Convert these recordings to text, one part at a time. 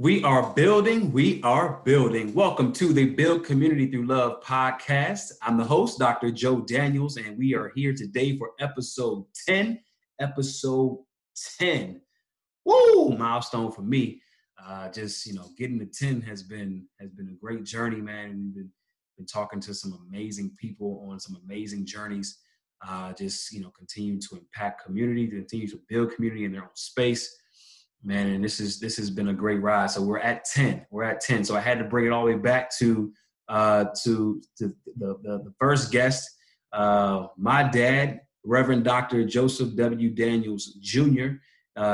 We are building, we are building. Welcome to the Build Community Through Love podcast. I'm the host, Dr. Joe Daniels, and we are here today for episode 10. Episode 10. Woo! Milestone for me. Just, you know, getting to 10 has been a great journey, man. We've been talking to some amazing people on some amazing journeys. Just, you know, continue to impact community, continue to build community in their own space. Man, and this has been a great ride. So we're at 10. We're at 10. So I had to bring it all the way back to the first guest, my dad, Reverend Dr. Joseph W. Daniels Jr.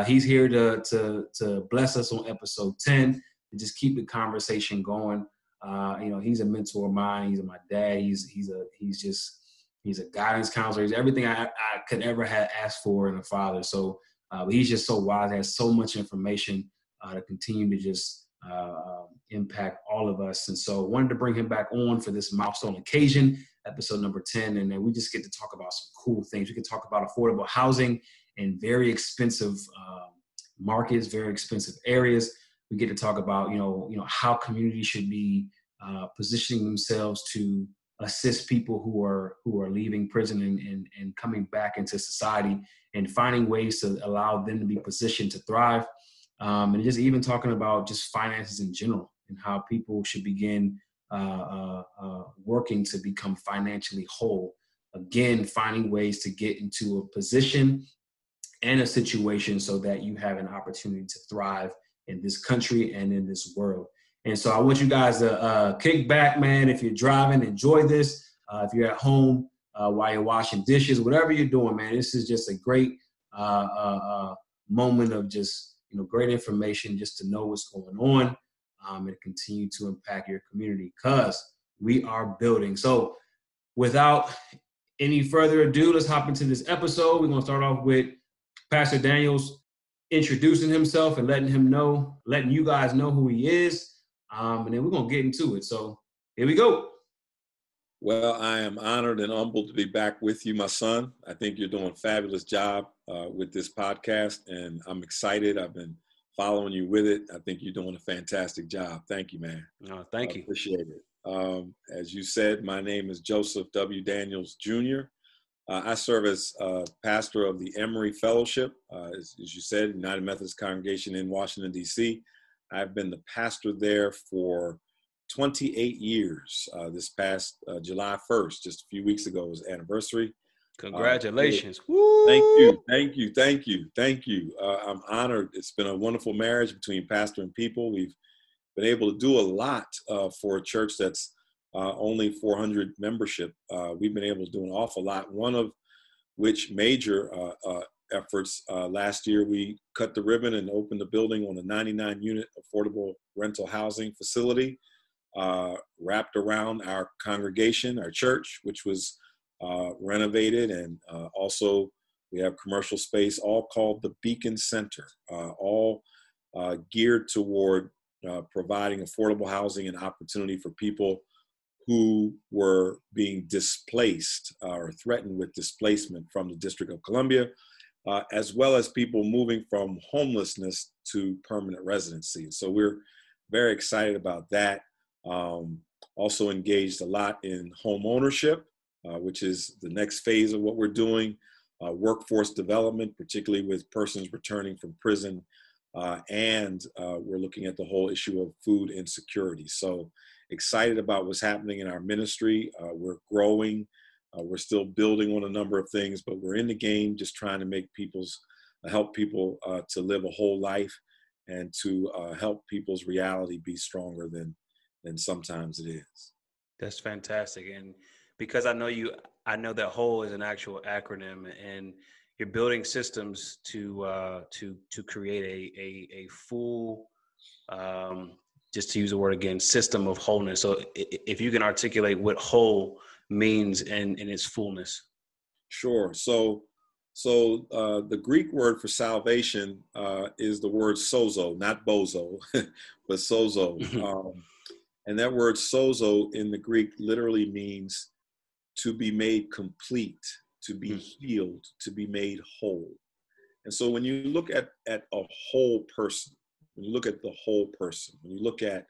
He's here to bless us on episode 10 and just keep the conversation going. You know, he's a mentor of mine. He's my dad. He's a guidance counselor. He's everything I could ever have asked for in a father. So. But he's just so wise, has so much information to continue to just impact all of us. And so wanted to bring him back on for this milestone occasion, episode number 10. And then we just get to talk about some cool things. We can talk about affordable housing in very expensive markets, very expensive areas. We get to talk about, you know how communities should be positioning themselves to assist people who are leaving prison and coming back into society, and finding ways to allow them to be positioned to thrive. And just even talking about just finances in general and how people should begin working to become financially whole. Again, finding ways to get into a position and a situation so that you have an opportunity to thrive in this country and in this world. And so I want you guys to kick back, man. If you're driving, enjoy this. If you're at home while you're washing dishes, whatever you're doing, man, this is just a great moment of just, you know, great information just to know what's going on and continue to impact your community because we are building. So without any further ado, let's hop into this episode. We're going to start off with Pastor Daniels introducing himself and letting you guys know who he is. And then we're going to get into it. So here we go. Well, I am honored and humbled to be back with you, my son. I think you're doing a fabulous job with this podcast, and I'm excited. I've been following you with it. I think you're doing a fantastic job. Thank you, man. Oh, thank you. Appreciate it. As you said, my name is Joseph W. Daniels, Jr. I serve as pastor of the Emory Fellowship, as you said, United Methodist Congregation in Washington, D.C., I've been the pastor there for 28 years. This past July 1st, just a few weeks ago, was anniversary. Congratulations. Woo! Thank you. I'm honored. It's been a wonderful marriage between pastor and people. We've been able to do a lot for a church that's only 400 membership. We've been able to do an awful lot, one of which major efforts. Last year, we cut the ribbon and opened the building on a 99-unit affordable rental housing facility wrapped around our congregation, our church, which was renovated. And also, we have commercial space, all called the Beacon Center, all geared toward providing affordable housing and opportunity for people who were being displaced or threatened with displacement from the District of Columbia, as well as people moving from homelessness to permanent residency. So we're very excited about that. Also engaged a lot in home ownership, which is the next phase of what we're doing, workforce development, particularly with persons returning from prison, and we're looking at the whole issue of food insecurity. So excited about what's happening in our ministry. We're growing. We're still building on a number of things, but we're in the game just trying to make help people to live a whole life and to help people's reality be stronger than sometimes it is. That's fantastic. And because I know that whole is an actual acronym, and you're building systems to create a full, just to use the word again, system of wholeness. So if you can articulate what whole means in its fullness. Sure. So the Greek word for salvation is the word sozo, not bozo, but sozo. And that word sozo in the Greek literally means to be made complete, to be healed, to be made whole. And so when you look at a whole person, when you look at the whole person, when you look at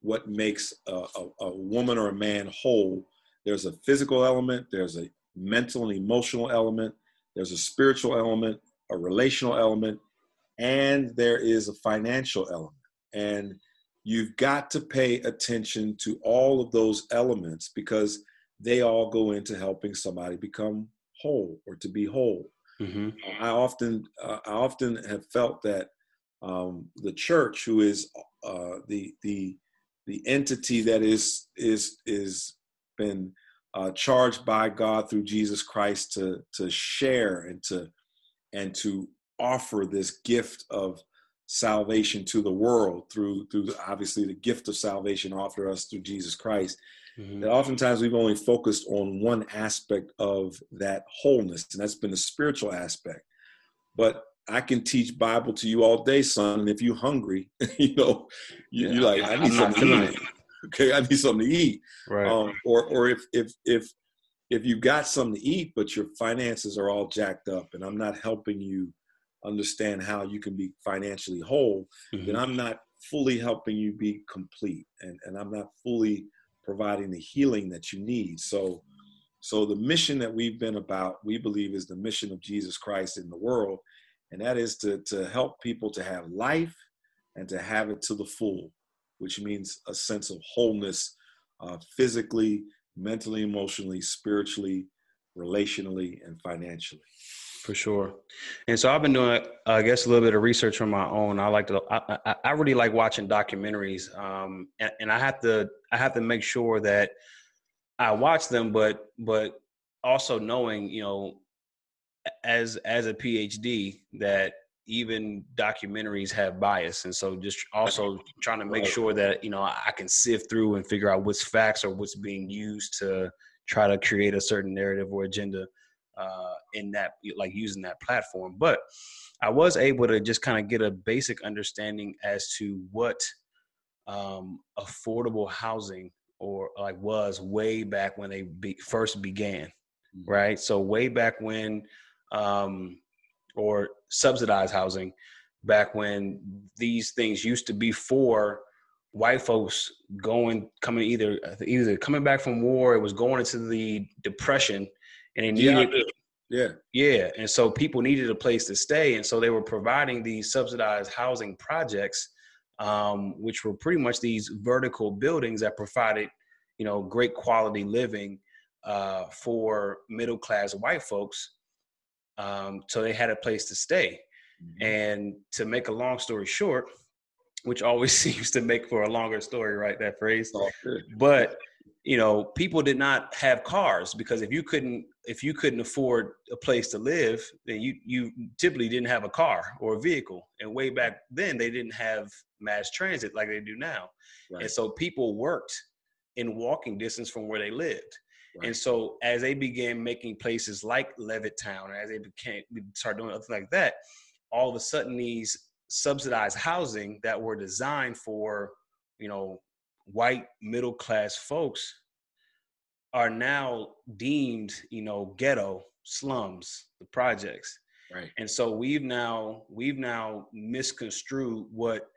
what makes a woman or a man whole, there's a physical element, there's a mental and emotional element, there's a spiritual element, a relational element, and there is a financial element. And you've got to pay attention to all of those elements because they all go into helping somebody become whole or to be whole. Mm-hmm. I often have felt that the church, who is the entity that is been charged by God through Jesus Christ to share and to offer this gift of salvation to the world through obviously the gift of salvation offered us through Jesus Christ. Mm-hmm. That oftentimes we've only focused on one aspect of that wholeness, and that's been the spiritual aspect. But I can teach Bible to you all day, son, and if you're hungry, you're like, I need something to eat. Okay, I need something to eat. Right. Or if you've got something to eat, but your finances are all jacked up, and I'm not helping you understand how you can be financially whole, mm-hmm. then I'm not fully helping you be complete, and I'm not fully providing the healing that you need. So the mission that we've been about, we believe, is the mission of Jesus Christ in the world, and that is to help people to have life and to have it to the full, which means a sense of wholeness physically, mentally, emotionally, spiritually, relationally, and financially. For sure. And so I've been doing, I guess, a little bit of research on my own. I really like watching documentaries, and I have to make sure that I watch them, but also knowing, as a PhD, that even documentaries have bias. And so just also trying to make sure that, I can sift through and figure out what's facts or what's being used to try to create a certain narrative or agenda. In that, like, using that platform. But I was able to just kind of get a basic understanding as to what affordable housing was way back when they first began, right? So way back when, or subsidized housing, back when these things used to be for white folks coming either coming back from war, it was going into the Depression, and they needed, yeah. And so people needed a place to stay. And so they were providing these subsidized housing projects, which were pretty much these vertical buildings that provided, great quality living for middle-class white folks. So they had a place to stay. Mm-hmm. And to make a long story short, which always seems to make for a longer story, right? That phrase. Oh, good. But people did not have cars, because if you couldn't afford a place to live, then you typically didn't have a car or a vehicle. And way back then, they didn't have mass transit like they do now. Right. And so people worked in walking distance from where they lived. Right. And so as they began making places like Levittown, or as they started doing things like that, all of a sudden these subsidized housing that were designed for, white middle-class folks are now deemed, ghetto slums, the projects. Right. And so we've now misconstrued what,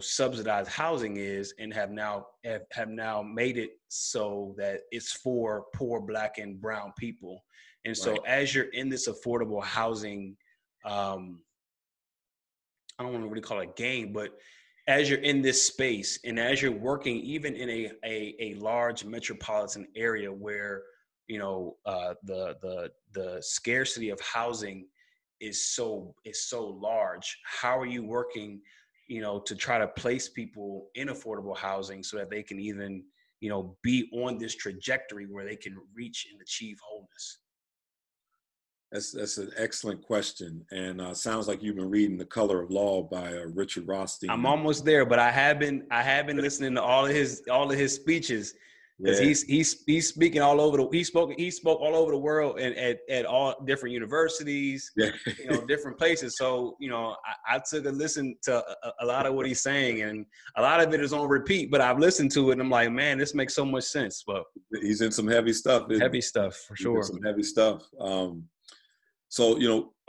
subsidized housing is, and have now made it so that it's for poor Black and brown people. And so as you're in this affordable housing, I don't want to really call it a game, but as you're in this space and as you're working, even in a large metropolitan area where, the scarcity of housing is so large, how are you working, to try to place people in affordable housing so that they can even, be on this trajectory where they can reach and achieve wholeness? That's an excellent question, and sounds like you've been reading *The Color of Law* by Richard Rothstein. I'm almost there, but I have been listening to all of his speeches, because he's speaking all over the he spoke all over the world, and at all different universities, different places. So I took a listen to a lot of what he's saying, and a lot of it is on repeat. But I've listened to it, and I'm like, man, this makes so much sense. But he's in some heavy stuff. Heavy stuff for sure. Some heavy stuff. So,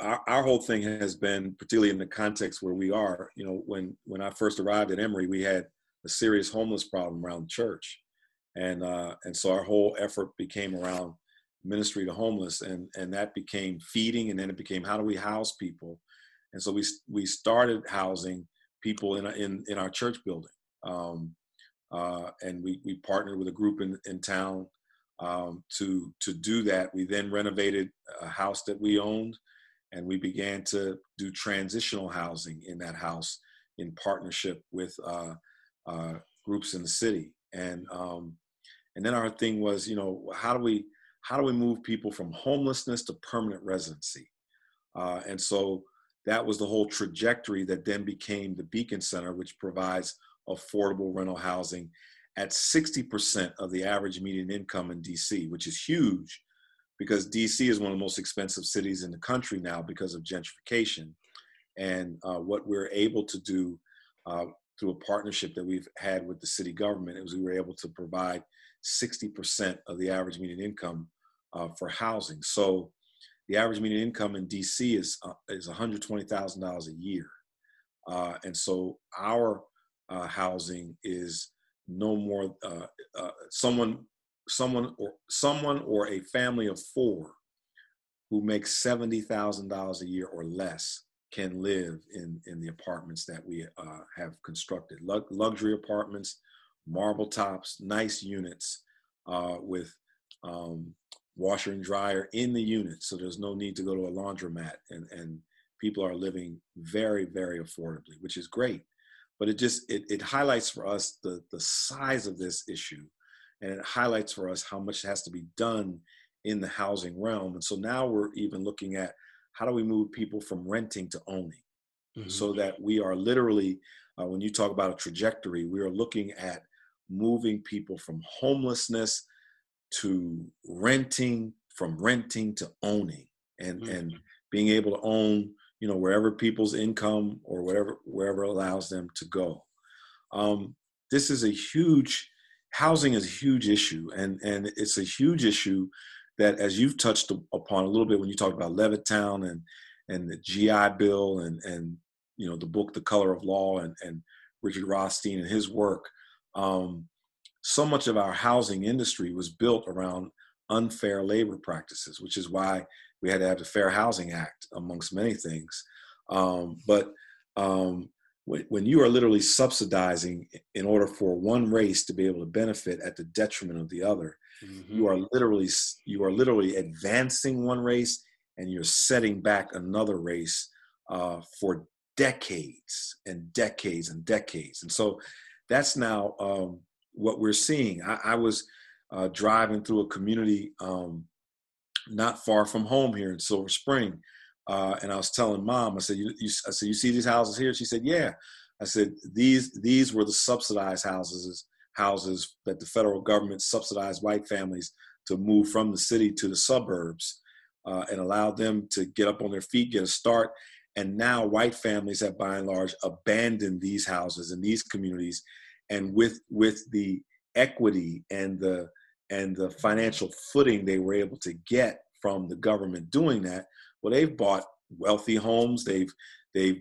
our whole thing has been, particularly in the context where we are, you know, when I first arrived at Emory, we had a serious homeless problem around the church. And so our whole effort became around ministry to homeless, and that became feeding, and then it became, how do we house people? And so we started housing people in our church building. And we partnered with a group in town to do that. We then renovated a house that we owned, and we began to do transitional housing in that house in partnership with groups in the city. And then our thing was, you know, how do we move people from homelessness to permanent residency? And so that was the whole trajectory that then became the Beacon Center, which provides affordable rental housing at 60% of the average median income in DC, which is huge because DC is one of the most expensive cities in the country now because of gentrification. And what we're able to do through a partnership that we've had with the city government is we were able to provide 60% of the average median income for housing. So the average median income in DC is $120,000 a year. And so our housing is no more, someone or a family of four who makes $70,000 a year or less can live in the apartments that we have constructed. Luxury apartments, marble tops, nice units with washer and dryer in the unit. So there's no need to go to a laundromat, and people are living very, very affordably, which is great. But it just, it highlights for us the size of this issue, and it highlights for us how much has to be done in the housing realm. And so now we're even looking at, how do we move people from renting to owning? Mm-hmm. So that we are literally, when you talk about a trajectory, we are looking at moving people from homelessness to renting, from renting to owning, and, mm-hmm. and being able to own, you know, wherever people's income or wherever allows them to go. This is a huge, housing is a huge issue, and it's a huge issue that, as you've touched upon a little bit when you talked about Levittown and the GI Bill and you know, the book, The Color of Law, and Richard Rothstein and his work, so much of our housing industry was built around unfair labor practices, which is why we had to have the Fair Housing Act, amongst many things. When you are literally subsidizing in order for one race to be able to benefit at the detriment of the other, mm-hmm. you are literally advancing one race, and you're setting back another race for decades and decades and decades. And so that's now what we're seeing. I was driving through a community not far from home here in Silver Spring, and I was telling Mom, I said, "You see these houses here?" She said, "Yeah." I said, "These were the subsidized houses that the federal government subsidized white families to move from the city to the suburbs and allow them to get up on their feet, get a start. And now white families have by and large abandoned these houses in these communities. And with the equity and the financial footing they were able to get from the government doing that, well, they've bought wealthy homes. They've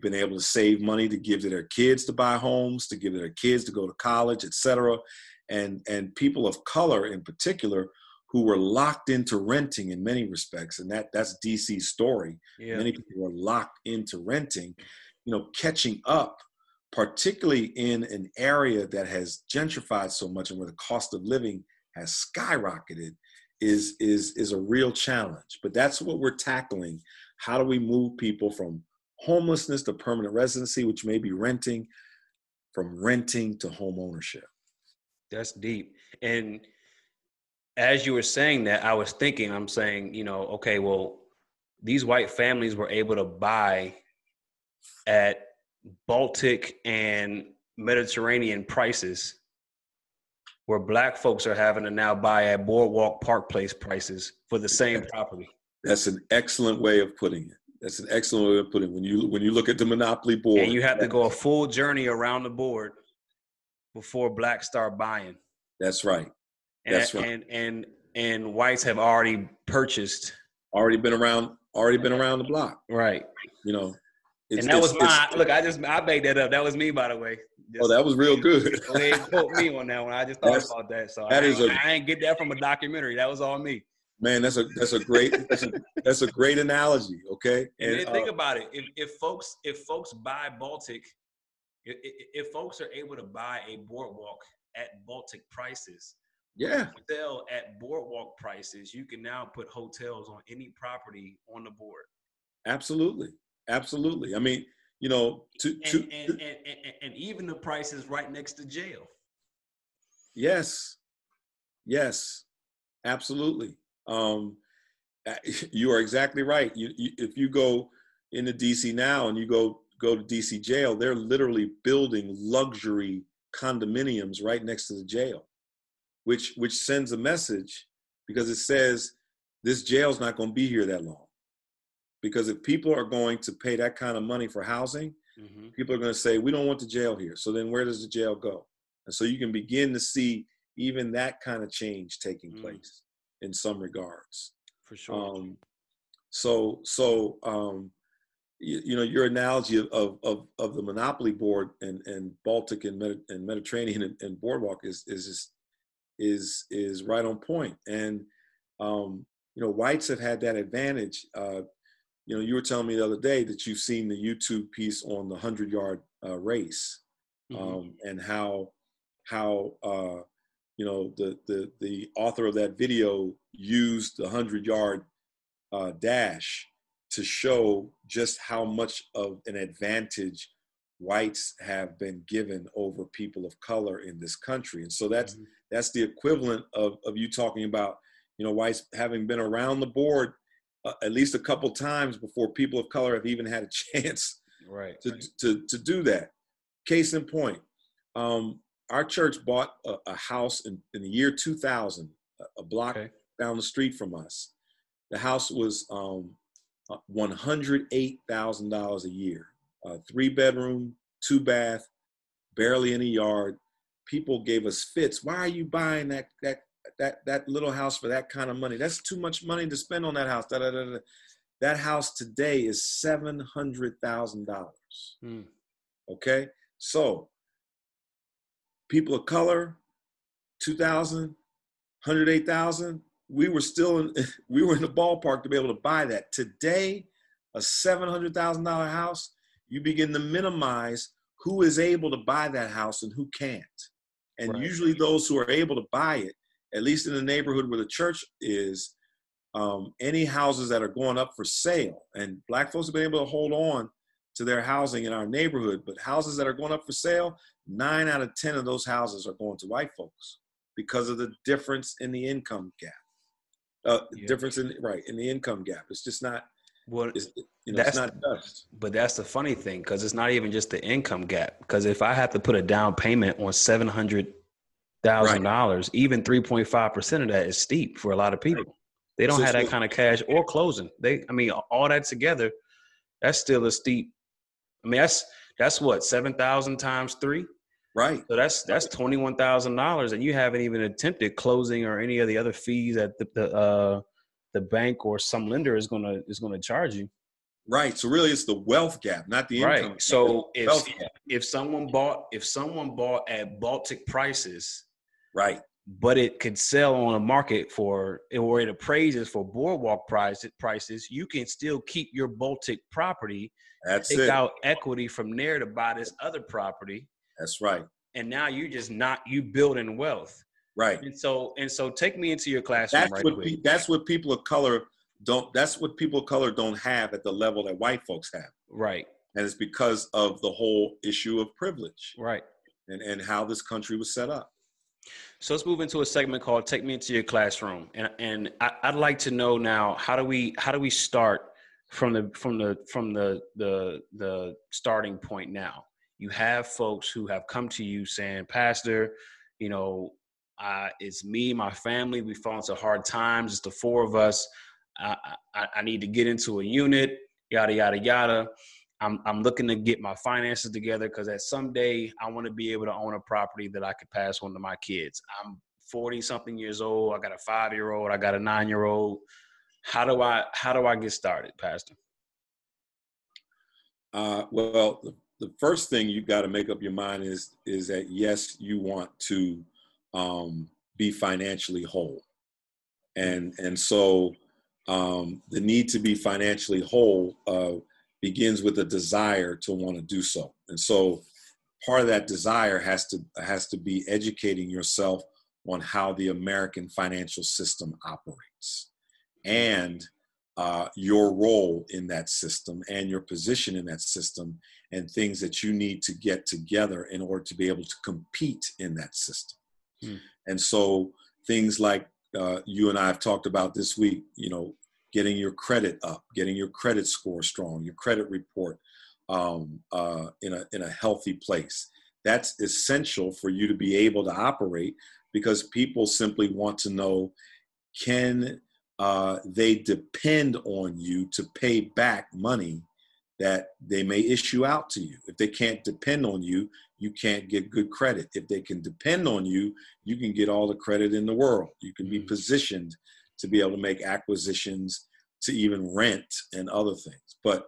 been able to save money to give to their kids to buy homes, to give to their kids to go to college, et cetera. And people of color in particular who were locked into renting in many respects, and that's DC's story. Yeah. Many people were locked into renting, you know, catching up, particularly in an area that has gentrified so much and where the cost of living has skyrocketed is a real challenge. But that's what we're tackling. How do we move people from homelessness to permanent residency, which may be renting, from renting to home ownership? That's deep. And as you were saying that, I was thinking, I'm saying, you know, okay, well, these white families were able to buy at Baltic and Mediterranean prices, where black folks are having to now buy at Boardwalk Park Place prices for the same property. That's an excellent way of putting it. That's an excellent way of putting it. When you look at the monopoly board, and you have to go a full journey around the board before blacks start buying. That's right. That's right. And whites have already purchased. Already been around already been around the block. Right. You know. And that was my, look, I made that up. That was me, by the way. Just, oh, that was real good. Go ahead and quote me on that one. I just thought about that. So I didn't get that from a documentary. That was all me. Man, that's a great analogy. Okay. And then think about it. If folks buy Baltic, if folks are able to buy a boardwalk at Baltic prices, yeah, hotel at boardwalk prices, you can now put hotels on any property on the board. Absolutely. Absolutely. I mean, you know, and even the prices right next to jail. Yes. Yes, absolutely. You are exactly right. If you go into DC now and you go to DC jail, they're literally building luxury condominiums right next to the jail, which sends a message, because it says this jail's not going to be here that long. Because if people are going to pay that kind of money for housing, mm-hmm. people are going to say, we don't want the jail here. So then where does the jail go? And so you can begin to see even that kind of change taking place in some regards. For sure. You know, your analogy of the Monopoly board and Baltic and Mediterranean and boardwalk is right on point. And, you know, whites have had that advantage. You know, you were telling me the other day that you've seen the YouTube piece on the 100-yard race, mm-hmm. and how you know, the author of that video used the 100-yard dash to show just how much of an advantage whites have been given over people of color in this country. And so that's the equivalent of you talking about, you know, whites having been around the board at least a couple times before people of color have even had a chance to do that. Case in point, our church bought a house in the year 2000, a block down the street from us. The house was $108,000 a year, 3-bedroom, 2-bath, barely any yard. People gave us fits. Why are you buying that little house for that kind of money? That's too much money to spend on that house. Da, da, da, da. That house today is $700,000. Okay. So people of color, 2000, 108,000. We were still in the ballpark to be able to buy that. Today, a $700,000 house, you begin to minimize who is able to buy that house and who can't. And usually those who are able to buy it, at least in the neighborhood where the church is, any houses that are going up for sale, and Black folks have been able to hold on to their housing in our neighborhood, but houses that are going up for sale, 9 out of 10 of those houses are going to white folks because of the difference in the income gap. Difference in the income gap. It's just not, it's not dust. But that's the funny thing, because it's not even just the income gap. Because if I have to put a down payment on $700,000, even 3.5% of that is steep for a lot of people. Right. They don't have that kind of cash or closing. All that together, that's still a steep. I mean, that's what, 7,000 times 3. Right. So that's $21,000, and you haven't even attempted closing or any of the other fees that the bank or some lender is gonna charge you. Right. So really, it's the wealth gap, not the income. Right. So if someone bought at Baltic prices, right, but it could sell on a market for, or it appraises for boardwalk prices, you can still keep your Baltic property. That's it. Take out equity from there to buy this other property. That's right. And now you building wealth. Right. And so take me into your classroom. That's what people of color don't have at the level that white folks have. Right. And it's because of the whole issue of privilege. Right. And how this country was set up. So let's move into a segment called Take Me Into Your Classroom. And I'd like to know now, how do we start from the starting point now? You have folks who have come to you saying, Pastor, you know, it's me, my family, we fall into hard times. It's the 4 of us. I need to get into a unit, yada, yada, yada. I'm looking to get my finances together because at someday I want to be able to own a property that I could pass on to my kids. I'm 40-something years old. I got a 5-year-old. I got a 9-year-old. How do I get started, Pastor? Well, the first thing you got to make up your mind is that, yes, you want to be financially whole. And so the need to be financially whole begins with a desire to want to do so. And so part of that desire has to be educating yourself on how the American financial system operates and your role in that system and your position in that system and things that you need to get together in order to be able to compete in that system. Hmm. And so things like you and I have talked about this week, you know, getting your credit up, getting your credit score strong, your credit report in a healthy place. That's essential for you to be able to operate, because people simply want to know, can they depend on you to pay back money that they may issue out to you? If they can't depend on you, you can't get good credit. If they can depend on you, you can get all the credit in the world. You can be positioned to be able to make acquisitions, to even rent and other things. But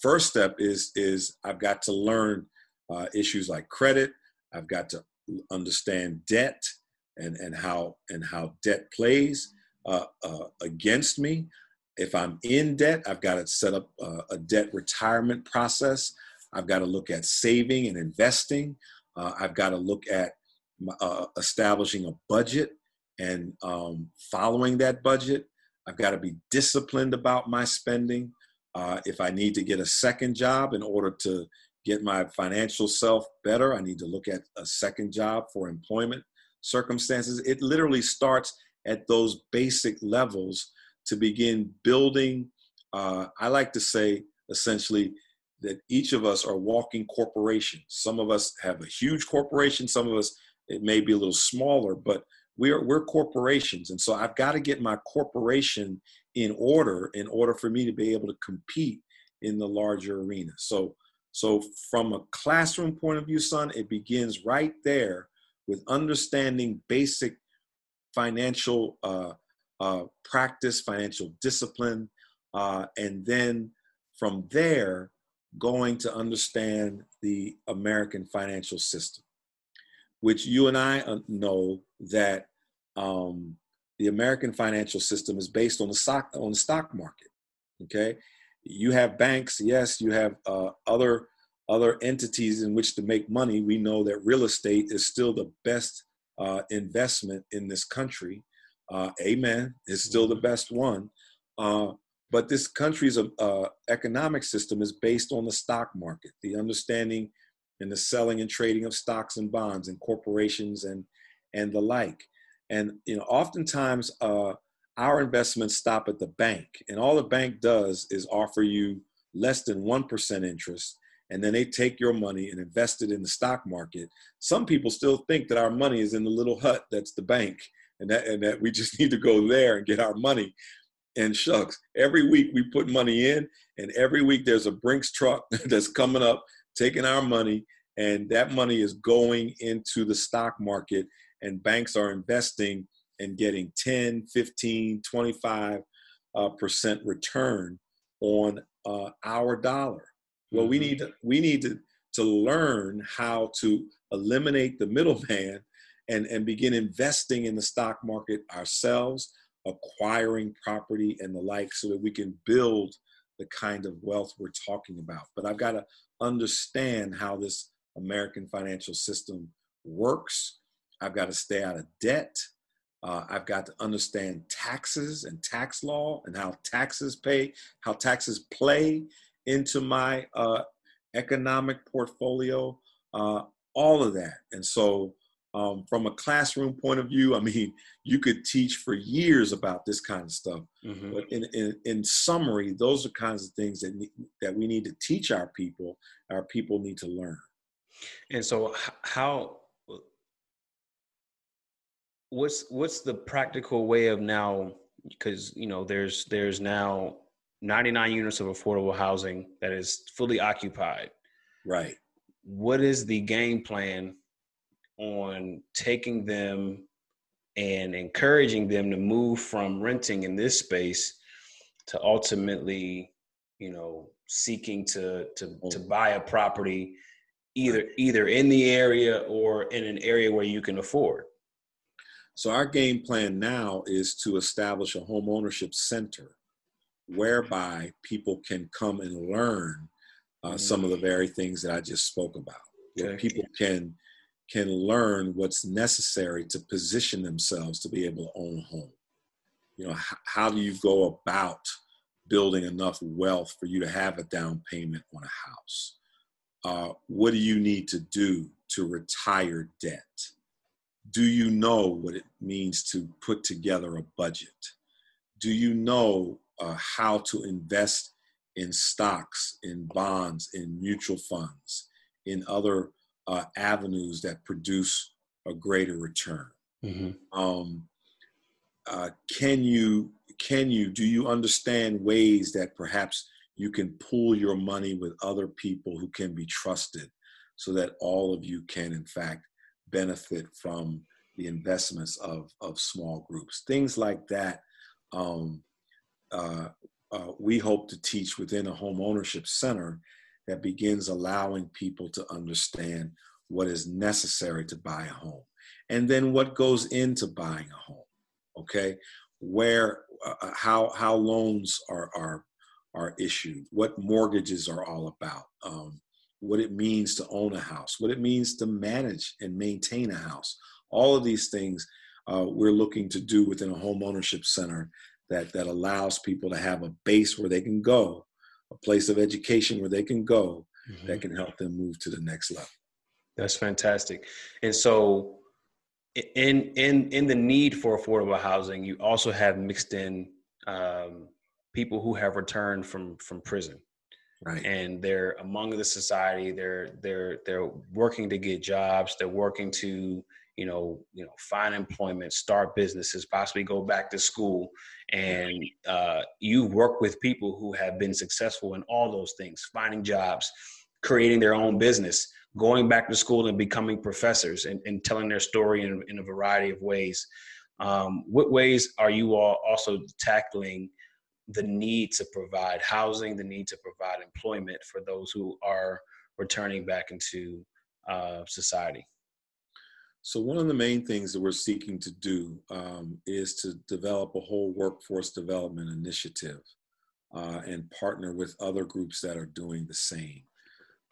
first step is I've got to learn issues like credit. I've got to understand debt and how debt plays against me. If I'm in debt, I've got to set up a debt retirement process. I've got to look at saving and investing. I've got to look at establishing a budget and following that budget. I've got to be disciplined about my spending. If I need to get a second job in order to get my financial self better, I need to look at a second job for employment circumstances. It literally starts at those basic levels to begin building. I like to say, essentially, that each of us are walking corporations. Some of us have a huge corporation. Some of us, it may be a little smaller, but we're corporations. And so I've got to get my corporation in order for me to be able to compete in the larger arena. So from a classroom point of view, son, it begins right there with understanding basic financial practice, financial discipline, and then from there, going to understand the American financial system, which you and I know that the American financial system is based on the stock market. Okay, you have banks, yes, you have other entities in which to make money. We know that real estate is still the best investment in this country. Amen. It's still the best one. But this country's economic system is based on the stock market, the understanding and the selling and trading of stocks and bonds and corporations and the like. And you know, oftentimes our investments stop at the bank, and all the bank does is offer you less than 1% interest, and then they take your money and invest it in the stock market. Some people still think that our money is in the little hut that's the bank, and that we just need to go there and get our money. And shucks, every week we put money in, and every week there's a Brinks truck that's coming up, taking our money, and that money is going into the stock market, and banks are investing and getting 10, 15, 25% return on our dollar. Well, we need to learn how to eliminate the middleman and begin investing in the stock market ourselves, acquiring property and the like, so that we can build the kind of wealth we're talking about. But I've got to understand how this American financial system works. I've got to stay out of debt. I've got to understand taxes and tax law and how taxes play into my economic portfolio, all of that. And so from a classroom point of view, I mean, you could teach for years about this kind of stuff. Mm-hmm. But in summary, those are kinds of things that we need to teach our people. Our people need to learn. And so what's the practical way of now, because, you know, there's now 99 units of affordable housing that is fully occupied. Right. What is the game plan on taking them and encouraging them to move from renting in this space to ultimately, you know, seeking to buy a property either in the area or in an area where you can afford. So our game plan now is to establish a home ownership center whereby people can come and learn some of the very things that I just spoke about, where people can learn what's necessary to position themselves to be able to own a home. You know, how do you go about building enough wealth for you to have a down payment on a house? What do you need to do to retire debt? Do you know what it means to put together a budget? Do you know how to invest in stocks, in bonds, in mutual funds, in other avenues that produce a greater return? Mm-hmm. Do you understand ways that perhaps you can pool your money with other people who can be trusted so that all of you can, in fact, benefit from the investments of small groups? Things like that we hope to teach within a home ownership center that begins allowing people to understand what is necessary to buy a home and then what goes into buying a home, okay? Where, how loans are issued, what mortgages are all about, what it means to own a house, what it means to manage and maintain a house. All of these things we're looking to do within a home ownership center that allows people to have a base where they can go, a place of education where they can go, mm-hmm. that can help them move to the next level. That's fantastic. And so in the need for affordable housing, you also have mixed in people who have returned from prison. Right. And they're among the society, they're working to get jobs, they're working to, you know, find employment, start businesses, possibly go back to school. And you work with people who have been successful in all those things, finding jobs, creating their own business, going back to school and becoming professors and telling their story in a variety of ways. What ways are you all also tackling the need to provide housing, the need to provide employment for those who are returning back into society? So one of the main things that we're seeking to do is to develop a whole workforce development initiative and partner with other groups that are doing the same.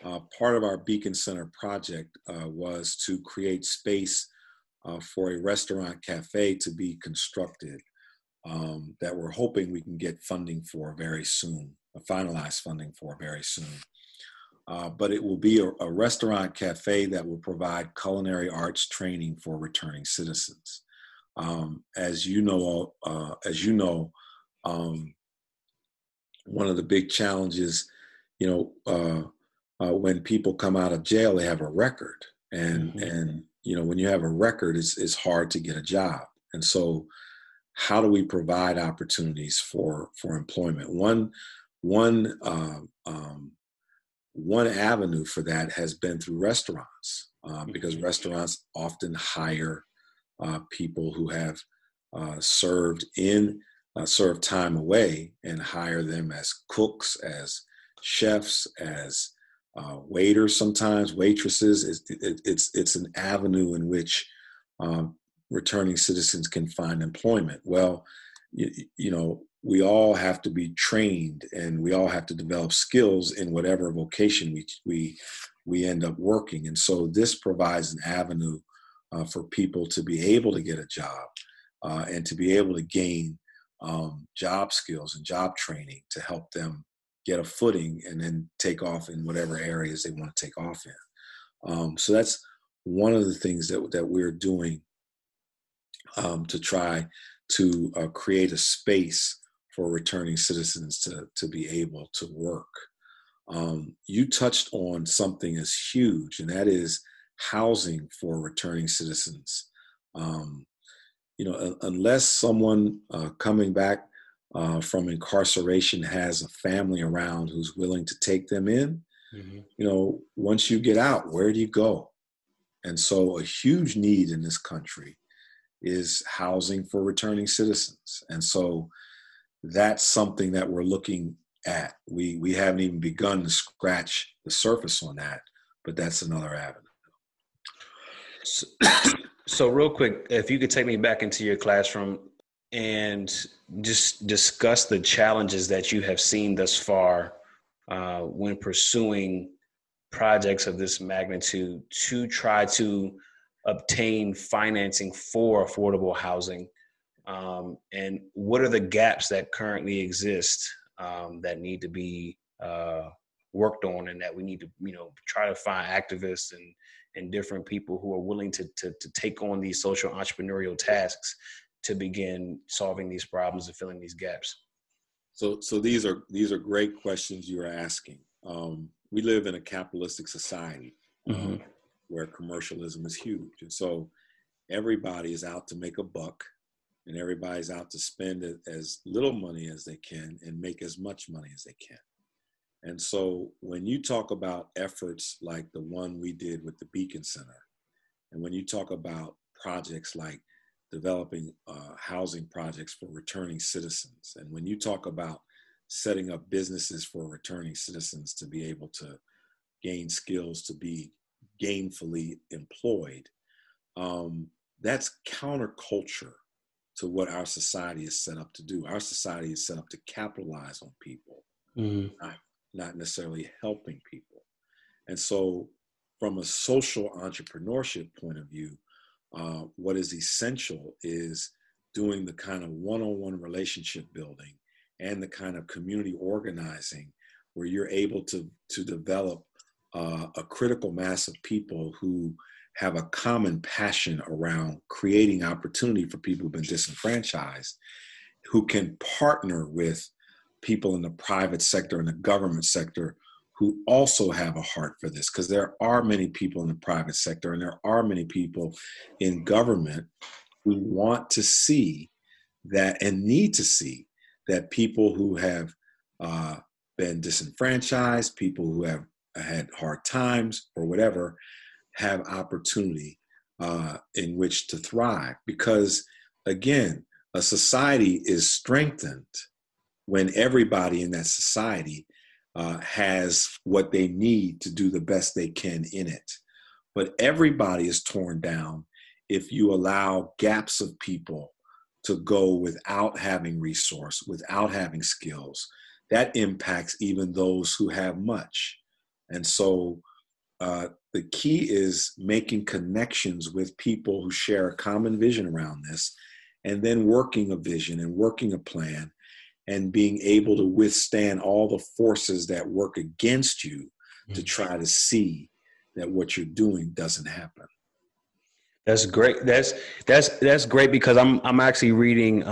Part of our Beacon Center project was to create space for a restaurant cafe to be constructed. That we're hoping we can get funding for very soon, finalized funding for very soon. But it will be a restaurant cafe that will provide culinary arts training for returning citizens. As you know, one of the big challenges, when people come out of jail, they have a record, and you know, when you have a record, it's hard to get a job, and so. How do we provide opportunities for employment? One avenue for that has been through restaurants, because restaurants often hire people who have served time away and hire them as cooks, as chefs, as waiters, sometimes waitresses. It's an avenue in which returning citizens can find employment. Well, you know, we all have to be trained and we all have to develop skills in whatever vocation we end up working. And so this provides an avenue for people to be able to get a job and to be able to gain job skills and job training to help them get a footing and then take off in whatever areas they want to take off in. So that's one of the things that we're doing to try to create a space for returning citizens to be able to work. You touched on something as huge, and that is housing for returning citizens. Unless someone coming back from incarceration has a family around who's willing to take them in, mm-hmm. you know, once you get out, where do you go? And so a huge need in this country is housing for returning citizens. And so that's something that we're looking at. We haven't even begun to scratch the surface on that, but that's another avenue. So real quick, if you could take me back into your classroom and just discuss the challenges that you have seen thus far when pursuing projects of this magnitude to try to obtain financing for affordable housing, and what are the gaps that currently exist that need to be worked on, and that we need to, you know, try to find activists and different people who are willing to take on these social entrepreneurial tasks to begin solving these problems and filling these gaps? So these are great questions you're asking. We live in a capitalistic society where commercialism is huge. And so everybody is out to make a buck, and everybody's out to spend as little money as they can and make as much money as they can. And so when you talk about efforts like the one we did with the Beacon Center, and when you talk about projects like developing housing projects for returning citizens, and when you talk about setting up businesses for returning citizens to be able to gain skills to be gainfully employed, that's counterculture to what our society is set up to do. Our society is set up to capitalize on people, not necessarily helping people. And so from a social entrepreneurship point of view, what is essential is doing the kind of one-on-one relationship building and the kind of community organizing where you're able to develop a critical mass of people who have a common passion around creating opportunity for people who've been disenfranchised, who can partner with people in the private sector and the government sector who also have a heart for this, because there are many people in the private sector and there are many people in government who want to see that and need to see that people who have been disenfranchised, people who have had hard times or whatever, have opportunity in which to thrive. Because again, a society is strengthened when everybody in that society has what they need to do the best they can in it. But everybody is torn down if you allow gaps of people to go without having resource, without having skills. That impacts even those who have much. And so the key is making connections with people who share a common vision around this, and then working a vision and working a plan, and being able to withstand all the forces that work against you to try to see that what you're doing doesn't happen. That's great. That's great, because I'm actually reading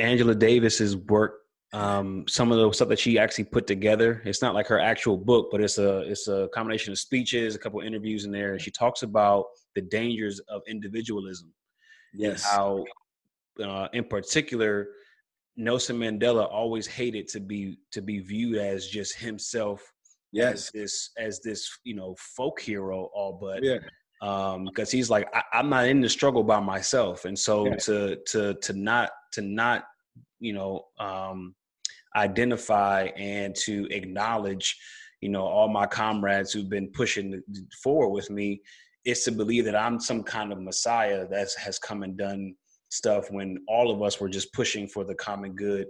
Angela Davis's work, some of the stuff that she actually put together. It's not like her actual book, but it's a combination of speeches, a couple of interviews in there, and she talks about the dangers of individualism. Yes. And how, in particular, Nelson Mandela always hated to be viewed as just himself. Yes. As this you know, folk hero, all but. Yeah. Because he's like, I'm not in the struggle by myself. And so to not you know, identify and to acknowledge, you know, all my comrades who've been pushing forward with me, is to believe that I'm some kind of messiah that has come and done stuff when all of us were just pushing for the common good,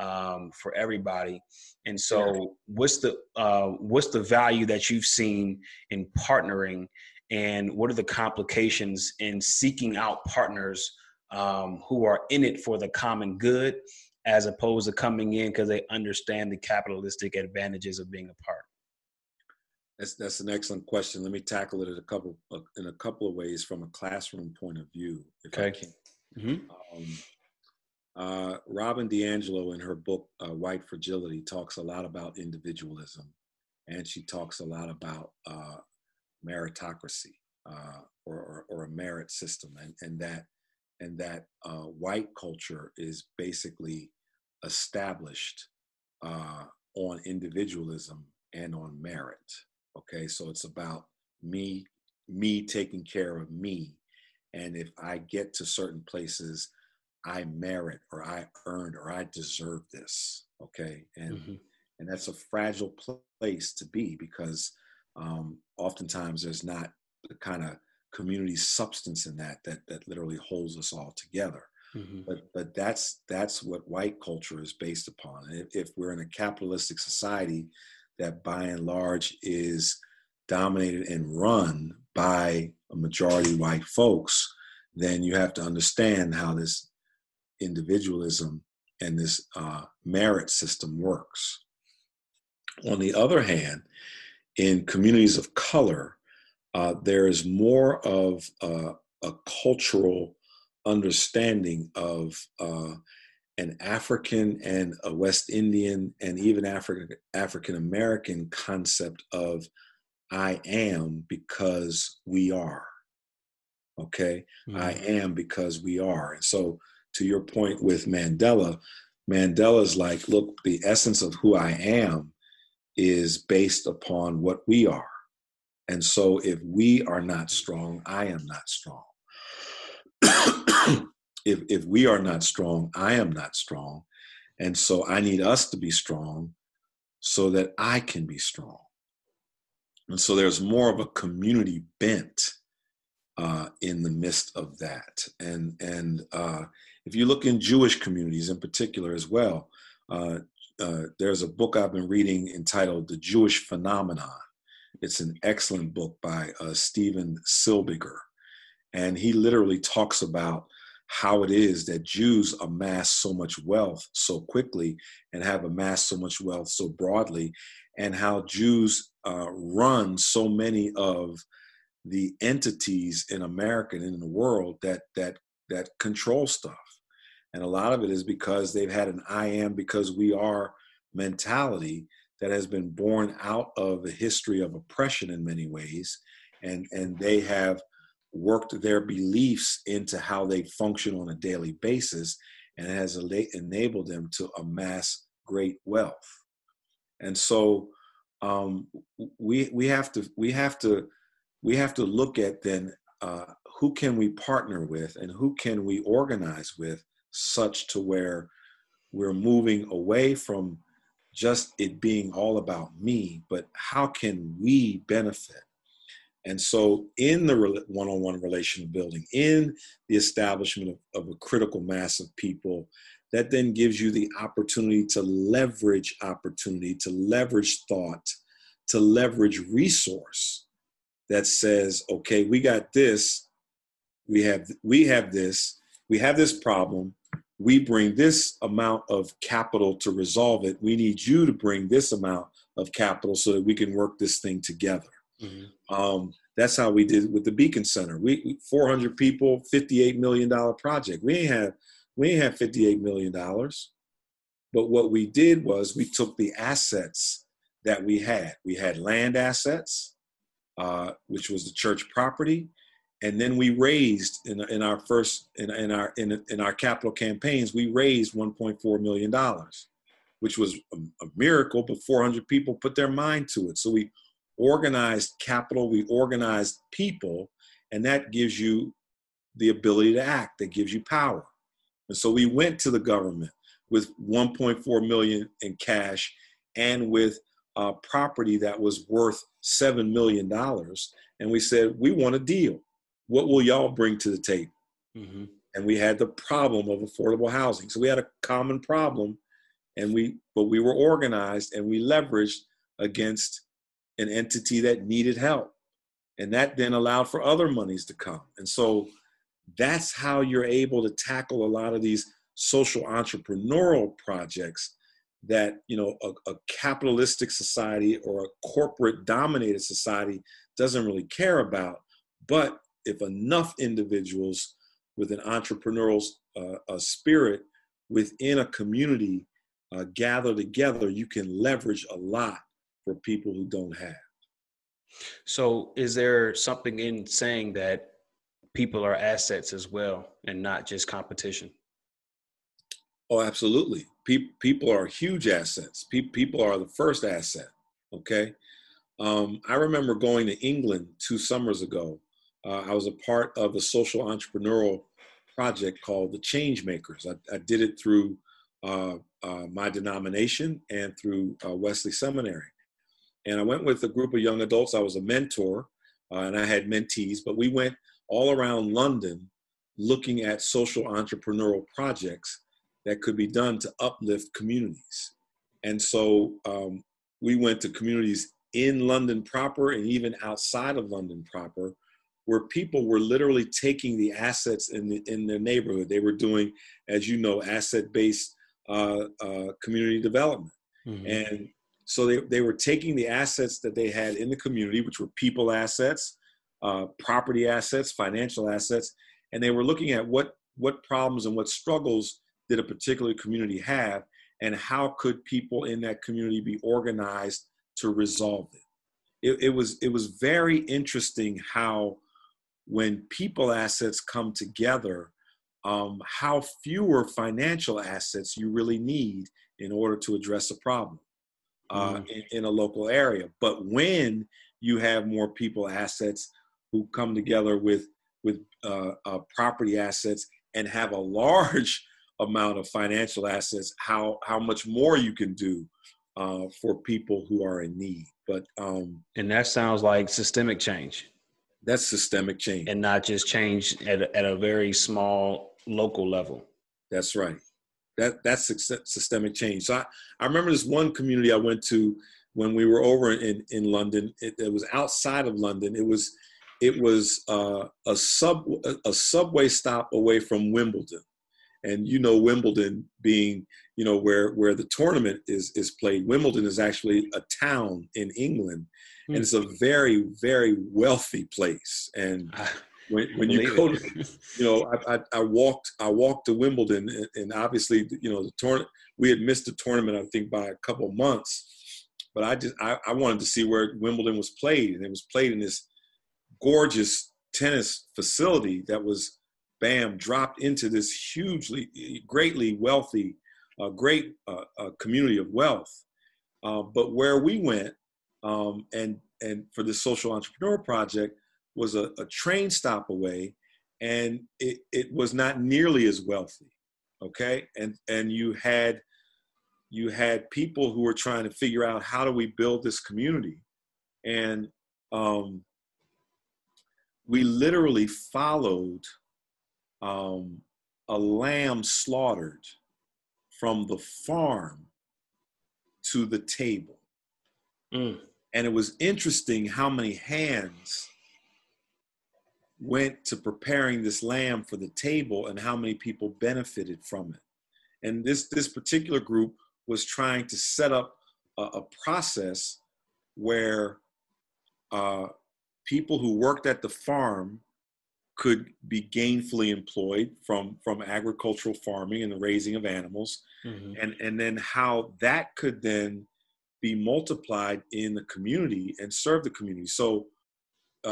for everybody. And so what's the value that you've seen in partnering, and what are the complications in seeking out partners who are in it for the common good, as opposed to coming in because they understand the capitalistic advantages of being a part? That's an excellent question. Let me tackle it in a couple of ways from a classroom point of view, if I can. Robin DiAngelo, in her book, White Fragility, talks a lot about individualism, and she talks a lot about meritocracy or a merit system, and that white culture is basically established on individualism and on merit. Okay, so it's about me taking care of me, And if I get to certain places, I merit or I earned or I deserve this, okay? And and that's a fragile place to be, because oftentimes there's not the kind of community substance in that literally holds us all together. But that's what white culture is based upon. If we're in a capitalistic society that by and large is dominated and run by a majority white folks, then you have to understand how this individualism and this merit system works. On the other hand, in communities of color, there is more of a cultural understanding of an African and a West Indian and even African American concept of I am because we are. Okay? I am because we are. And so to your point with Mandela, Mandela's like, look, the essence of who I am is based upon what we are. And so if we are not strong, I am not strong. If we are not strong, I am not strong. And so I need us to be strong so that I can be strong. And so there's more of a community bent in the midst of that. And if you look in Jewish communities in particular as well, there's a book I've been reading entitled The Jewish Phenomenon. It's an excellent book by Steven Silbiger. And he literally talks about how it is that Jews amass so much wealth so quickly and have amassed so much wealth so broadly, and how Jews run so many of the entities in America and in the world that control stuff. And a lot of it is because they've had an I am because we are mentality that has been born out of the history of oppression in many ways. And they have worked their beliefs into how they function on a daily basis, and it has enabled them to amass great wealth. And so we have to look at then who can we partner with and who can we organize with, such to where we're moving away from just it being all about me, but how can we benefit? And so in the one-on-one relation building, in the establishment of a critical mass of people, that then gives you the opportunity, to leverage thought, to leverage resource that says, okay, we got this, we have this problem, we bring this amount of capital to resolve it, we need you to bring this amount of capital so that we can work this thing together. That's how we did with the Beacon Center. We 400 people, $58 million project. We ain't have $58 million. But what we did was we took the assets that we had. We had land assets, which was the church property. And then we raised in our capital campaigns, we raised $1.4 million, which was a miracle, but 400 people put their mind to it. So we organized capital, we organized people, and that gives you the ability to act, that gives you power. And so we went to the government with 1.4 million in cash and with property that was worth $7 million. And we said, we want a deal. What will y'all bring to the table? And we had the problem of affordable housing. So we had a common problem, but we were organized and we leveraged against an entity that needed help. And that then allowed for other monies to come. And so that's how you're able to tackle a lot of these social entrepreneurial projects that, you know, a capitalistic society or a corporate dominated society doesn't really care about. But if enough individuals with an entrepreneurial spirit within a community gather together, you can leverage a lot for people who don't have. So is there something in saying that people are assets as well and not just competition? Oh, absolutely. People are huge assets. People are the first asset, okay? I remember going to England 2 summers ago I was a part of a social entrepreneurial project called The Changemakers. I did it through my denomination and through Wesley Seminary. And I went with a group of young adults. I was a mentor and I had mentees, but we went all around London looking at social entrepreneurial projects that could be done to uplift communities. And so we went to communities in London proper and even outside of London proper, where people were literally taking the assets in their neighborhood. They were doing, as you know, asset-based community development. Mm-hmm. And so they were taking the assets that they had in the community, which were people assets, property assets, financial assets, and they were looking at what problems and what struggles did a particular community have, and how could people in that community be organized to resolve it. It was very interesting how, when people assets come together, how fewer financial assets you really need in order to address a problem in a local area. But when you have more people assets who come together with property assets and have a large amount of financial assets, how much more you can do for people who are in need. But and that sounds like systemic change. That's systemic change, and not just change at a very small local level. That's right. That's systemic change. So I remember this one community I went to when we were over in London. It was outside of London. It was a subway stop away from Wimbledon, and you know Wimbledon being, you know, where the tournament is played. Wimbledon is actually a town in England, and it's a very, very wealthy place. And when you go to, you know, I walked to Wimbledon, and obviously, you know, we had missed the tournament, I think, by a couple months, but I wanted to see where Wimbledon was played, and it was played in this gorgeous tennis facility that was, bam, dropped into this hugely, greatly wealthy, a great community of wealth. But where we went and for the social entrepreneur project was a train stop away, and it was not nearly as wealthy. Okay. And you had people who were trying to figure out, how do we build this community? And we literally followed a lamb slaughtered from the farm to the table. Mm. And it was interesting how many hands went to preparing this lamb for the table and how many people benefited from it. And this particular group was trying to set up a process where people who worked at the farm could be gainfully employed from agricultural farming and the raising of animals. Mm-hmm. And then how that could then be multiplied in the community and serve the community. So,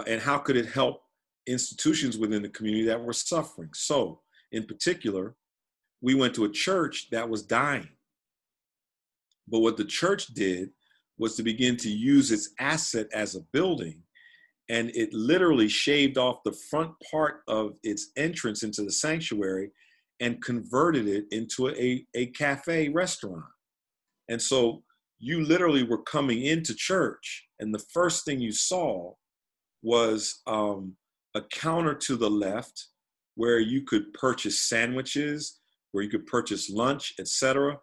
and how could it help institutions within the community that were suffering? So in particular, we went to a church that was dying. But what the church did was to begin to use its asset as a building, and it literally shaved off the front part of its entrance into the sanctuary and converted it into a cafe restaurant. And so you literally were coming into church, and the first thing you saw was a counter to the left where you could purchase sandwiches, where you could purchase lunch, etc.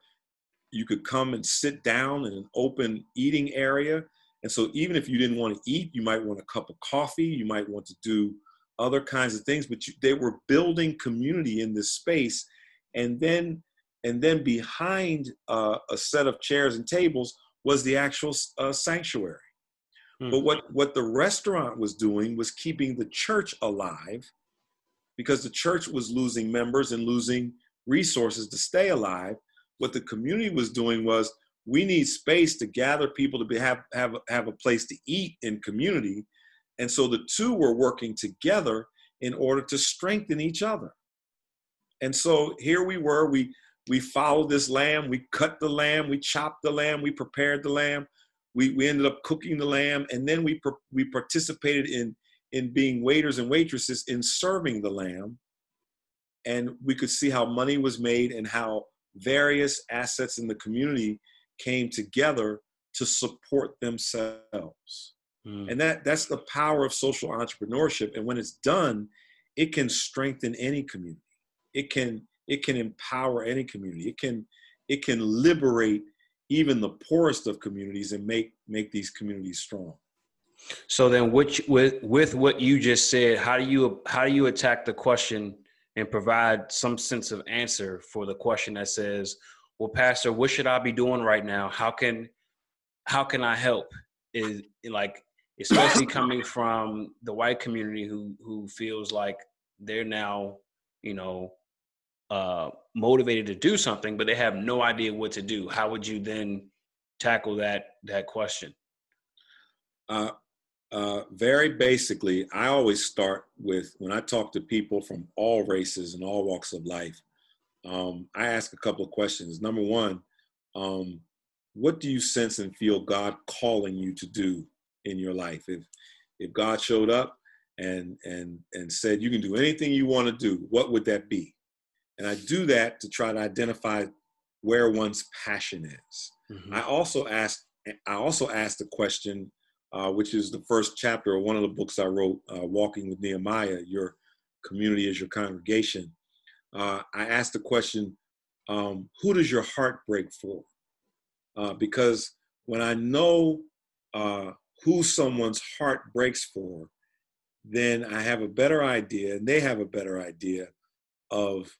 You could come and sit down in an open eating area. And so even if you didn't want to eat, you might want a cup of coffee, you might want to do other kinds of things, but they were building community in this space. And then behind a set of chairs and tables was the actual sanctuary. Hmm. But what the restaurant was doing was keeping the church alive, because the church was losing members and losing resources to stay alive. What the community was doing was, we need space to gather people to have a place to eat in community. And so the two were working together in order to strengthen each other. And so here we were, we followed this lamb, we cut the lamb, we chopped the lamb, we prepared the lamb, we ended up cooking the lamb, and then we participated in in being waiters and waitresses, in serving the Lamb. And we could see how money was made and how various assets in the community came together to support themselves. Mm. And that's the power of social entrepreneurship. And when it's done, it can strengthen any community. It can empower any community. It can liberate even the poorest of communities and make these communities strong. So then, with what you just said, how do you attack the question and provide some sense of answer for the question that says, well, Pastor, what should I be doing right now? How can I help? Is like, especially coming from the white community who feels like they're now, motivated to do something, but they have no idea what to do. How would you then tackle that question? Very basically, I always start with, when I talk to people from all races and all walks of life, I ask a couple of questions. Number one, what do you sense and feel God calling you to do in your life? If God showed up and said, you can do anything you want to do, what would that be? And I do that to try to identify where one's passion is. Mm-hmm. I also ask the question, which is the first chapter of one of the books I wrote, Walking with Nehemiah, Your Community as Your Congregation. I asked the question, who does your heart break for? Because when I know who someone's heart breaks for, then I have a better idea, and they have a better idea of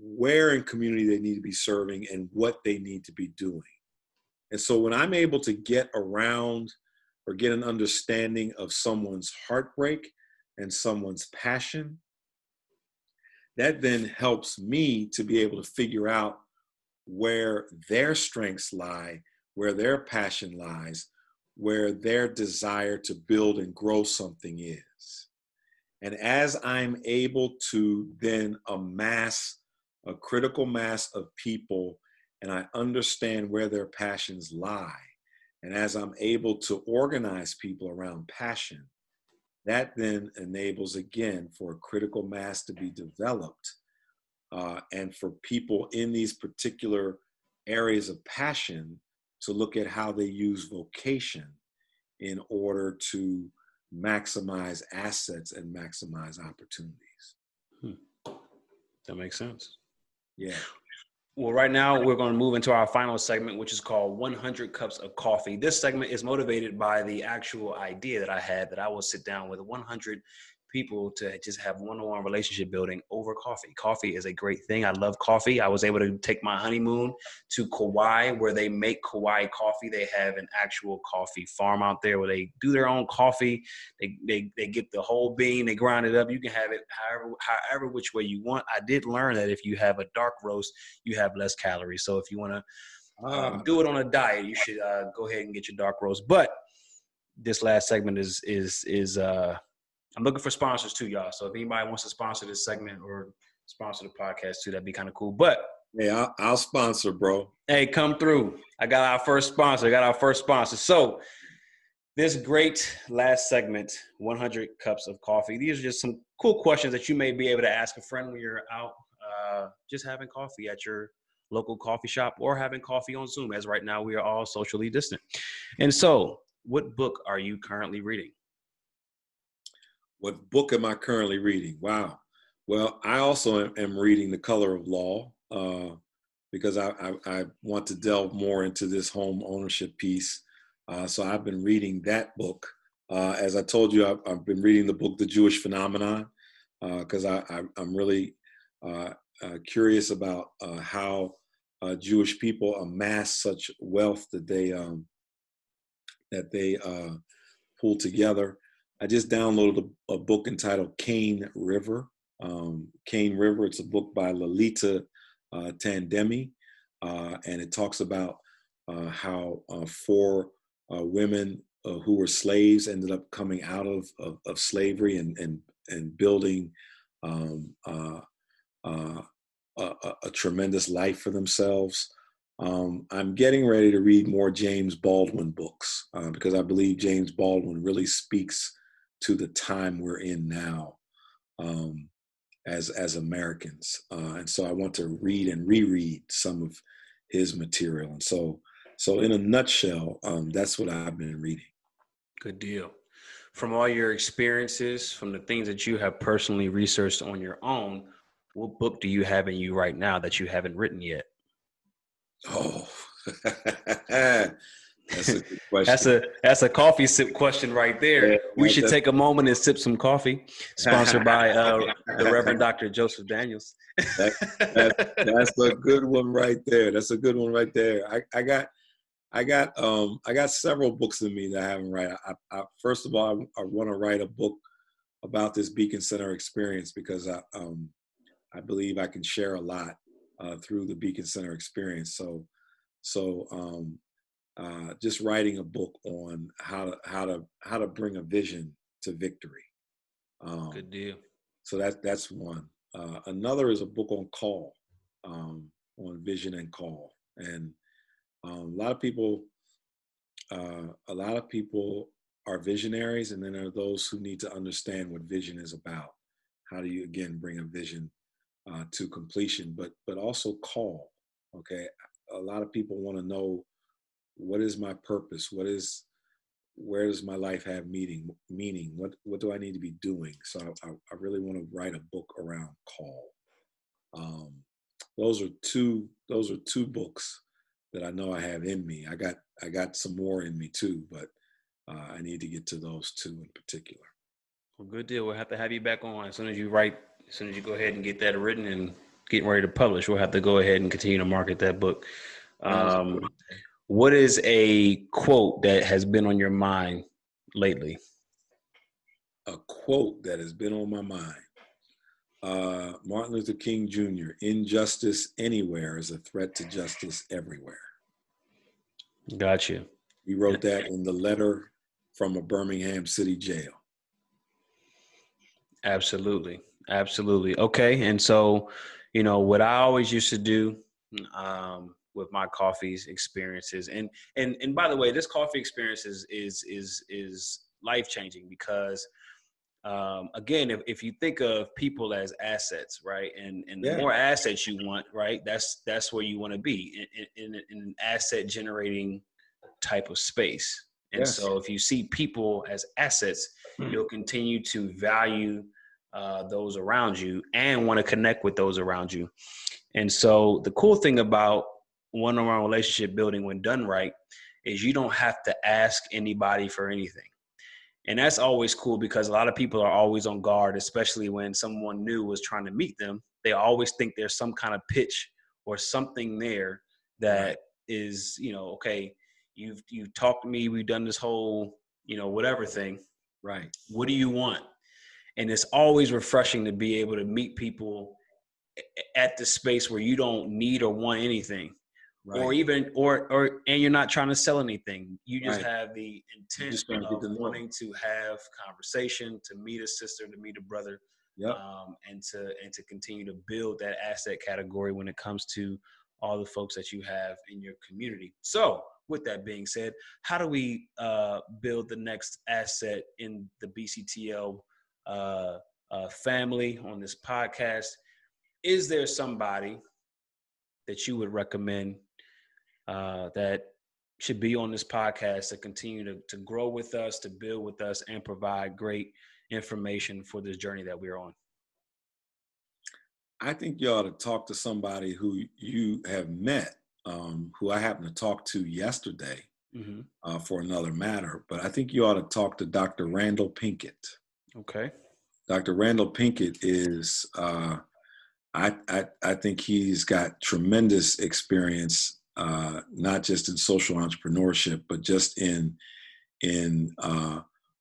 where in community they need to be serving and what they need to be doing. And so when I'm able to get around or get an understanding of someone's heartbreak and someone's passion, that then helps me to be able to figure out where their strengths lie, where their passion lies, where their desire to build and grow something is. And as I'm able to then amass a critical mass of people, and I understand where their passions lie, and as I'm able to organize people around passion, that then enables, again, for a critical mass to be developed, and for people in these particular areas of passion to look at how they use vocation in order to maximize assets and maximize opportunities. Hmm. That makes sense. Yeah. Well, right now we're going to move into our final segment, which is called 100 Cups of Coffee. This segment is motivated by the actual idea that I had, that I will sit down with 100 people to just have one-on-one relationship building over coffee. Coffee is a great thing. I love coffee. I was able to take my honeymoon to Kauai, where they make Kauai coffee. They have an actual coffee farm out there where they do their own coffee. They get the whole bean, they grind it up. You can have it however which way you want. I did learn that if you have a dark roast, you have less calories. So if you want to do it on a diet, you should go ahead and get your dark roast. But this last segment is I'm looking for sponsors too, y'all. So if anybody wants to sponsor this segment or sponsor the podcast too, that'd be kind of cool. But hey, I'll sponsor, bro. Hey, come through. I got our first sponsor. So this great last segment, 100 Cups of Coffee. These are just some cool questions that you may be able to ask a friend when you're out just having coffee at your local coffee shop or having coffee on Zoom, as right now we are all socially distant. And so, what book are you currently reading? What book am I currently reading? Wow. Well, I also am reading The Color of Law because I want to delve more into this home ownership piece. So I've been reading that book. As I told you, I've been reading the book, The Jewish Phenomenon, because I'm really curious about how Jewish people amass such wealth that they pull together. I just downloaded a book entitled Cane River. Cane River, it's a book by Lalita Tandemi, and it talks about how four women who were slaves ended up coming out of slavery and building a tremendous life for themselves. I'm getting ready to read more James Baldwin books because I believe James Baldwin really speaks to the time we're in now as Americans. And so I want to read and reread some of his material. And so in a nutshell, that's what I've been reading. Good deal. From all your experiences, from the things that you have personally researched on your own, what book do you have in you right now that you haven't written yet? Oh, that's a good question. That's a coffee sip question right there. Yeah, we should take a moment and sip some coffee. Sponsored by the Reverend Dr. Joseph Daniels. That's a good one right there. That's a good one right there. I got several books in me that I haven't read. First of all, I want to write a book about this Beacon Center experience, because I believe I can share a lot through the Beacon Center experience. So just writing a book on how to bring a vision to victory. Good deal. So that's one. Another is a book on call, on vision and call. And a lot of people are visionaries, and then there are those who need to understand what vision is about. How do you again bring a vision to completion, but also call? Okay, a lot of people want to know, what is my purpose? Where does my life have meaning? What do I need to be doing? So I really want to write a book around call. Those are two books that I know I have in me. I got some more in me too, but I need to get to those two in particular. Well, good deal. We'll have to have you back on as soon as you go ahead and get that written and getting ready to publish. We'll have to go ahead and continue to market that book. What is a quote that has been on your mind lately? A quote that has been on my mind. Martin Luther King Jr., injustice anywhere is a threat to justice everywhere. Gotcha. He wrote that in the letter from a Birmingham city jail. Absolutely. Absolutely. Okay. And so, what I always used to do, with my coffee experiences, and by the way, this coffee experience is life-changing, because again, if you think of people as assets, right? And the more assets you want, right? That's where you want to be, in an asset generating type of space. And so if you see people as assets, you'll continue to value those around you and want to connect with those around you. And so the cool thing about one-on-one relationship building, when done right, is you don't have to ask anybody for anything. And that's always cool, because a lot of people are always on guard, especially when someone new was trying to meet them. They always think there's some kind of pitch or something there that is, okay, you've talked to me, we've done this whole, whatever thing. Right. What do you want? And it's always refreshing to be able to meet people at the space where you don't need or want anything. Right. Or and you're not trying to sell anything. You just have the intention of wanting to have conversation, to meet a sister, to meet a brother, and to continue to build that asset category when it comes to all the folks that you have in your community. So with that being said, how do we build the next asset in the BCTL family on this podcast? Is there somebody that you would recommend that should be on this podcast to continue to grow with us, to build with us, and provide great information for this journey that we're on? I think you ought to talk to somebody who you have met, who I happened to talk to yesterday for another matter, but I think you ought to talk to Dr. Randall Pinkett. Okay. Dr. Randall Pinkett is, I think he's got tremendous experience, not just in social entrepreneurship, but just in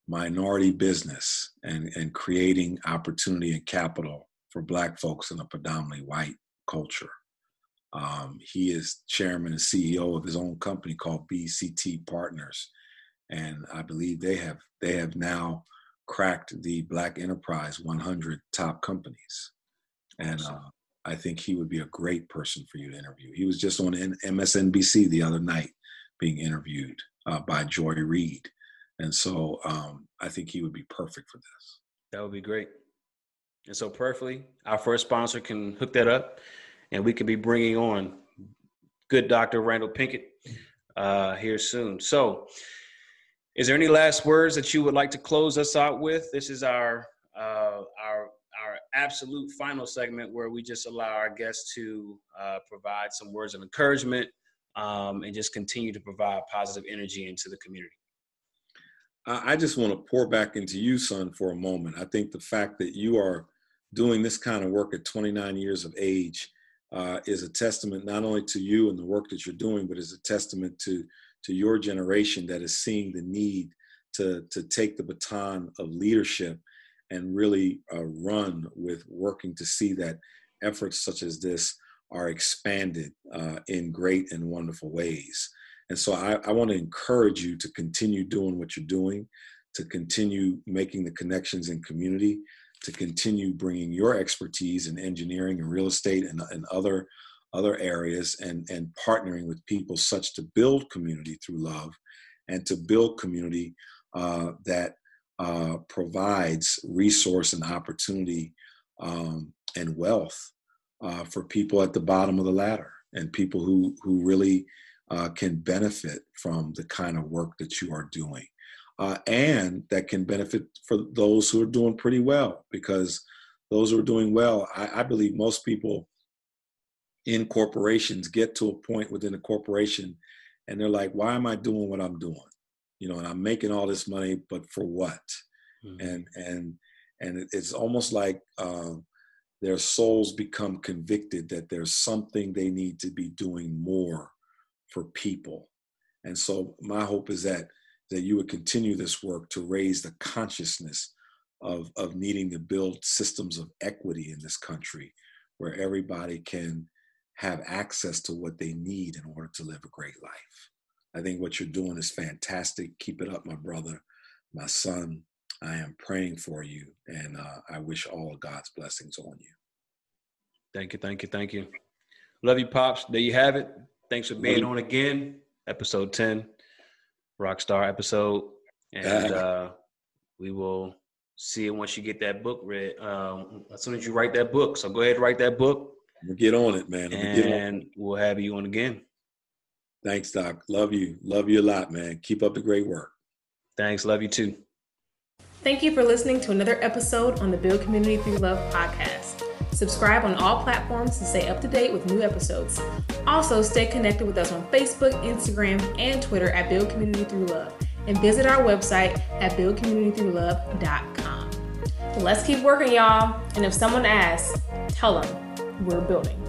minority business and creating opportunity and capital for Black folks in a predominantly white culture. He is chairman and CEO of his own company called BCT Partners, and I believe they have now cracked the Black Enterprise 100 top companies. And I think he would be a great person for you to interview. He was just on MSNBC the other night being interviewed by Joy Reid. And so I think he would be perfect for this. That would be great. And so prayerfully, our first sponsor can hook that up, and we could be bringing on good Dr. Randall Pinkett here soon. So is there any last words that you would like to close us out with? This is our absolute final segment where we just allow our guests to provide some words of encouragement and just continue to provide positive energy into the community. I just want to pour back into you, son, for a moment. I think the fact that you are doing this kind of work at 29 years of age is a testament not only to you and the work that you're doing, but is a testament to your generation that is seeing the need to take the baton of leadership and really run with working to see that efforts such as this are expanded in great and wonderful ways. And so I want to encourage you to continue doing what you're doing, to continue making the connections in community, to continue bringing your expertise in engineering and real estate and other areas, and partnering with people such to build community through love, and to build community that provides resource and opportunity and wealth for people at the bottom of the ladder, and people who really can benefit from the kind of work that you are doing. And that can benefit for those who are doing pretty well, because those who are doing well, I believe most people in corporations get to a point within a corporation and they're like, why am I doing what I'm doing? You know, and I'm making all this money, but for what? Mm-hmm. And it's almost like their souls become convicted that there's something they need to be doing more for people. And so my hope is that you would continue this work to raise the consciousness of needing to build systems of equity in this country, where everybody can have access to what they need in order to live a great life. I think what you're doing is fantastic. Keep it up, my brother, my son. I am praying for you, and I wish all of God's blessings on you. Thank you, thank you, thank you. Love you, Pops. There you have it. Thanks for being on again. Episode 10, Rockstar episode. And we will see it once you get that book read. As soon as you write that book. So go ahead and write that book. We'll get on it, man. And we'll have you on again. Thanks, Doc. Love you. Love you a lot, man. Keep up the great work. Thanks. Love you too. Thank you for listening to another episode on the Build Community Through Love podcast. Subscribe on all platforms to stay up to date with new episodes. Also, stay connected with us on Facebook, Instagram, and Twitter at Build Community Through Love, and visit our website at buildcommunitythroughlove.com. Let's keep working, y'all. And if someone asks, tell them we're building.